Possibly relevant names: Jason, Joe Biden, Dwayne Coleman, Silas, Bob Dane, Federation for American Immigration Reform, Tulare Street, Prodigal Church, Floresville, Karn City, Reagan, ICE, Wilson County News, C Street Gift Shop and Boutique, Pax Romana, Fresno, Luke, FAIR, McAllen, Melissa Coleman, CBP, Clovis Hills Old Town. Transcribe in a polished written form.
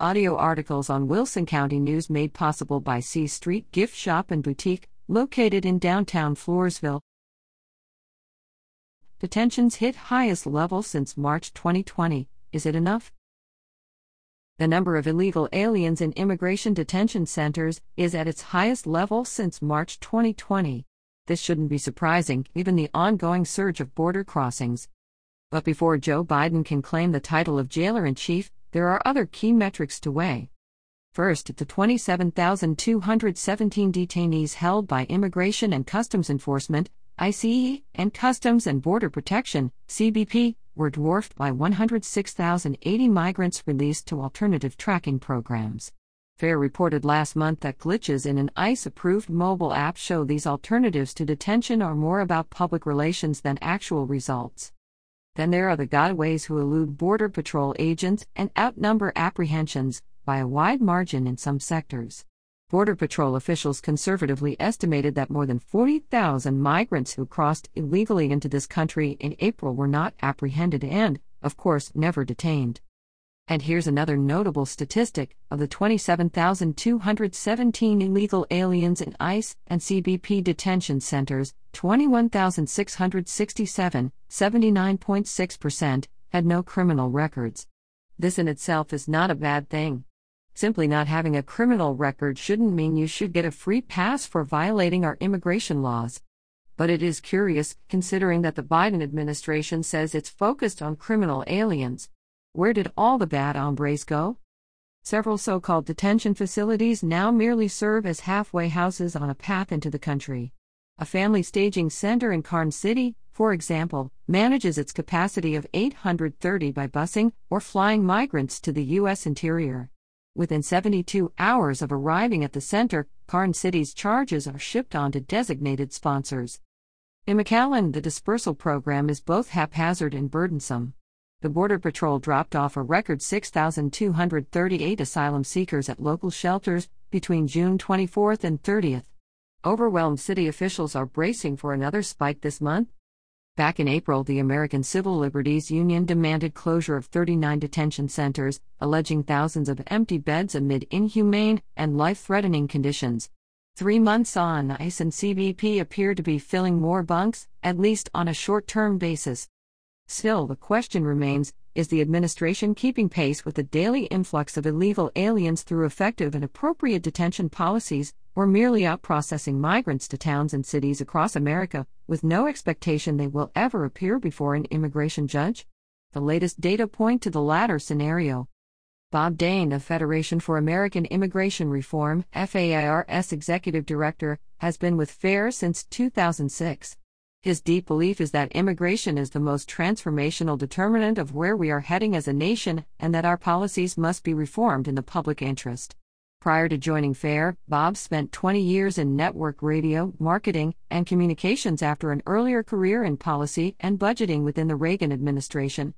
Audio articles on Wilson County News made possible by C Street Gift Shop and Boutique, located in downtown Floresville. Detentions hit highest level since March 2020. Is it enough? The number of illegal aliens in immigration detention centers is at its highest level since March 2020. This shouldn't be surprising, given the ongoing surge of border crossings. But before Joe Biden can claim the title of jailer-in-chief, there are other key metrics to weigh. First, the 27,217 detainees held by Immigration and Customs Enforcement, ICE, and Customs and Border Protection, CBP, were dwarfed by 106,080 migrants released to alternative tracking programs. FAIR reported last month that glitches in an ICE-approved mobile app show these alternatives to detention are more about public relations than actual results. Then there are the gotaways who elude Border Patrol agents and outnumber apprehensions by a wide margin in some sectors. Border Patrol officials conservatively estimated that more than 40,000 migrants who crossed illegally into this country in April were not apprehended and, of course, never detained. And here's another notable statistic: of the 27,217 illegal aliens in ICE and CBP detention centers, 21,667, 79.6%, had no criminal records. This in itself is not a bad thing. Simply not having a criminal record shouldn't mean you should get a free pass for violating our immigration laws. But it is curious, considering that the Biden administration says it's focused on criminal aliens. Where did all the bad hombres go? Several so-called detention facilities now merely serve as halfway houses on a path into the country. A family staging center in Karn City, for example, manages its capacity of 830 by busing or flying migrants to the U.S. interior. Within 72 hours of arriving at the center, Karn City's charges are shipped on to designated sponsors. In McAllen, the dispersal program is both haphazard and burdensome. The Border Patrol dropped off a record 6,238 asylum seekers at local shelters between June 24th and 30th. Overwhelmed city officials are bracing for another spike this month. Back in April, the American Civil Liberties Union demanded closure of 39 detention centers, alleging thousands of empty beds amid inhumane and life-threatening conditions. 3 months on, ICE and CBP appear to be filling more bunks, at least on a short-term basis. Still, the question remains, is the administration keeping pace with the daily influx of illegal aliens through effective and appropriate detention policies, or merely out-processing migrants to towns and cities across America, with no expectation they will ever appear before an immigration judge? The latest data point to the latter scenario. Bob Dane of Federation for American Immigration Reform, FAIR's executive director, has been with FAIR since 2006. His deep belief is that immigration is the most transformational determinant of where we are heading as a nation, and that our policies must be reformed in the public interest. Prior to joining FAIR, Bob spent 20 years in network radio, marketing, and communications after an earlier career in policy and budgeting within the Reagan administration.